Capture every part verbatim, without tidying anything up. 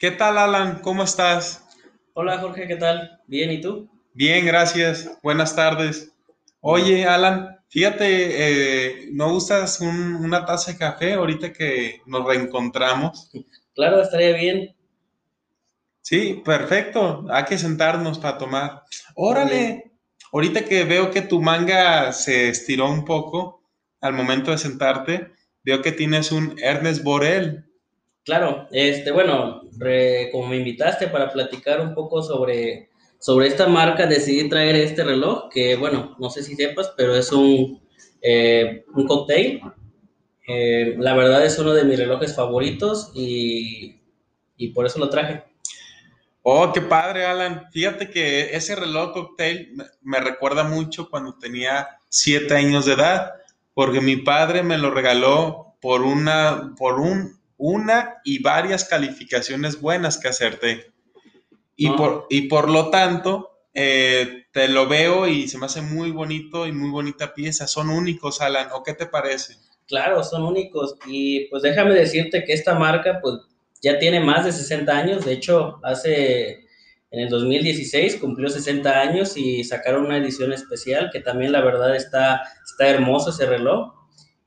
¿Qué tal, Alan? ¿Cómo estás? Hola, Jorge, ¿qué tal? Bien, ¿y tú? Bien, gracias. Buenas tardes. Oye, Alan, fíjate, eh, ¿no usas un, una taza de café ahorita que nos reencontramos? Claro, estaría bien. Sí, perfecto. Hay que sentarnos para tomar. Órale, ahorita que veo que tu manga se estiró un poco al momento de sentarte, veo que tienes un Ernest Borel. Claro, este, bueno, re, como me invitaste para platicar un poco sobre, sobre esta marca, decidí traer este reloj que, bueno, no sé si sepas, pero es un, eh, un cocktail. Eh, la verdad es uno de mis relojes favoritos y, y por eso lo traje. Oh, qué padre, Alan. Fíjate que ese reloj cocktail me recuerda mucho cuando tenía siete años de edad, porque mi padre me lo regaló por una, por un, una y varias calificaciones buenas que acerté. Y, oh. por, y por lo tanto, eh, te lo veo y se me hace muy bonito y muy bonita pieza. Son únicos, Alan, ¿o qué te parece? Claro, son únicos. Y pues déjame decirte que esta marca, pues, ya tiene más de sesenta años. De hecho, hace, en el dos mil dieciséis cumplió sesenta años y sacaron una edición especial que también la verdad está, está hermoso ese reloj.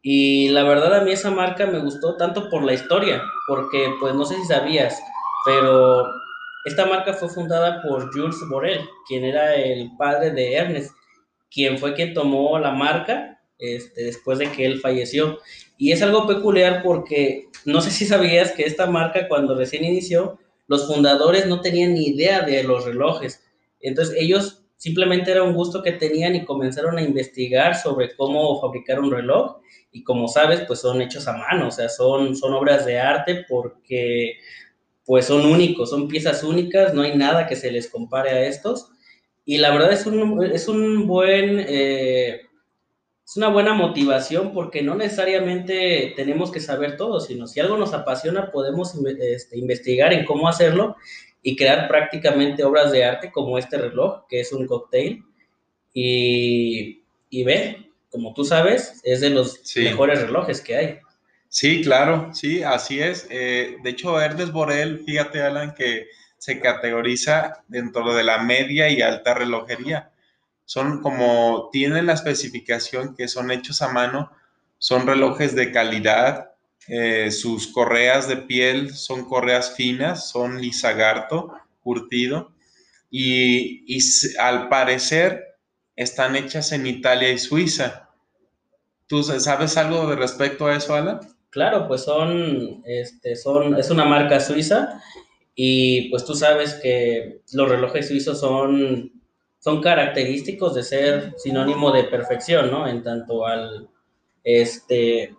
Y la verdad a mí esa marca me gustó tanto por la historia, porque pues no sé si sabías, pero esta marca fue fundada por Jules Borel, quien era el padre de Ernest, quien fue quien tomó la marca este, después de que él falleció. Y es algo peculiar porque no sé si sabías que esta marca cuando recién inició, los fundadores no tenían ni idea de los relojes. Entonces ellos simplemente era un gusto que tenían y comenzaron a investigar sobre cómo fabricar un reloj. Y como sabes, pues son hechos a mano, o sea, son, son obras de arte porque pues son únicos, son piezas únicas, no hay nada que se les compare a estos. Y la verdad es un, es un buen... Eh, Es una buena motivación porque no necesariamente tenemos que saber todo, sino si algo nos apasiona podemos este, investigar en cómo hacerlo y crear prácticamente obras de arte como este reloj, que es un cocktail. Y, y ve, como tú sabes, es de los sí. mejores relojes que hay. Sí, claro, sí, así es. Eh, de hecho, Ernest Borel, fíjate, Alan, que se categoriza dentro de la media y alta relojería. Son como, tienen la especificación que son hechos a mano, son relojes de calidad, eh, sus correas de piel son correas finas, son lizagarto, curtido, y, y al parecer están hechas en Italia y Suiza. ¿Tú sabes algo de respecto a eso, Alan? Claro, pues son, este, son, es una marca suiza, y pues tú sabes que los relojes suizos son... son característicos de ser sinónimo de perfección, ¿no? En tanto al, este,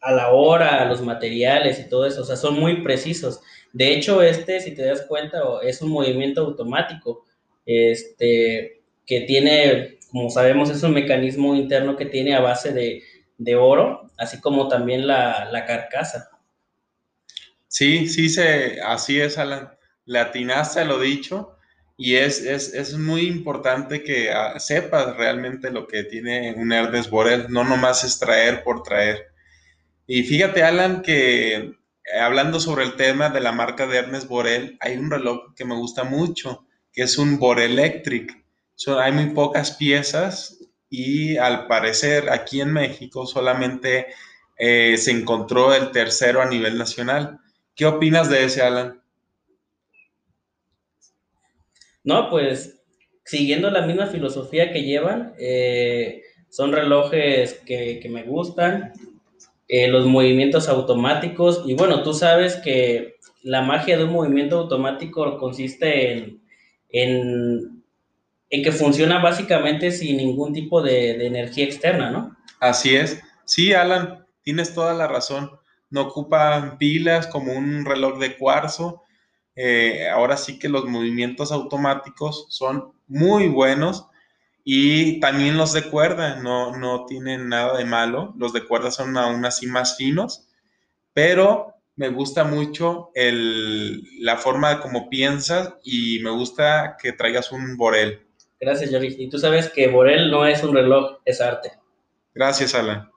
a la hora, a los materiales y todo eso, o sea, son muy precisos. De hecho, este, si te das cuenta, es un movimiento automático, este, que tiene, como sabemos, es un mecanismo interno que tiene a base de, de oro, así como también la, la carcasa. Sí, sí, se, así es, Alan. Le atinaste a lo dicho. Y es, es, es muy importante que sepas realmente lo que tiene un Ernest Borel, no nomás es traer por traer. Y fíjate, Alan, que hablando sobre el tema de la marca de Ernest Borel, hay un reloj que me gusta mucho, que es un Borelectric. So, hay muy pocas piezas y al parecer aquí en México solamente eh, se encontró el tercero a nivel nacional. ¿Qué opinas de ese, Alan? No, pues, siguiendo la misma filosofía que llevan, eh, son relojes que, que me gustan, eh, los movimientos automáticos, y bueno, tú sabes que la magia de un movimiento automático consiste en, en, en que funciona básicamente sin ningún tipo de, de energía externa, ¿no? Así es. Sí, Alan, tienes toda la razón. No ocupan pilas como un reloj de cuarzo. Eh, ahora sí que los movimientos automáticos son muy buenos y también los de cuerda, no, no tienen nada de malo, los de cuerda son aún así más finos, pero me gusta mucho el, la forma de cómo piensas y me gusta que traigas un Borel. Gracias, Jorge. Y tú sabes que Borel no es un reloj, es arte. Gracias, Alan.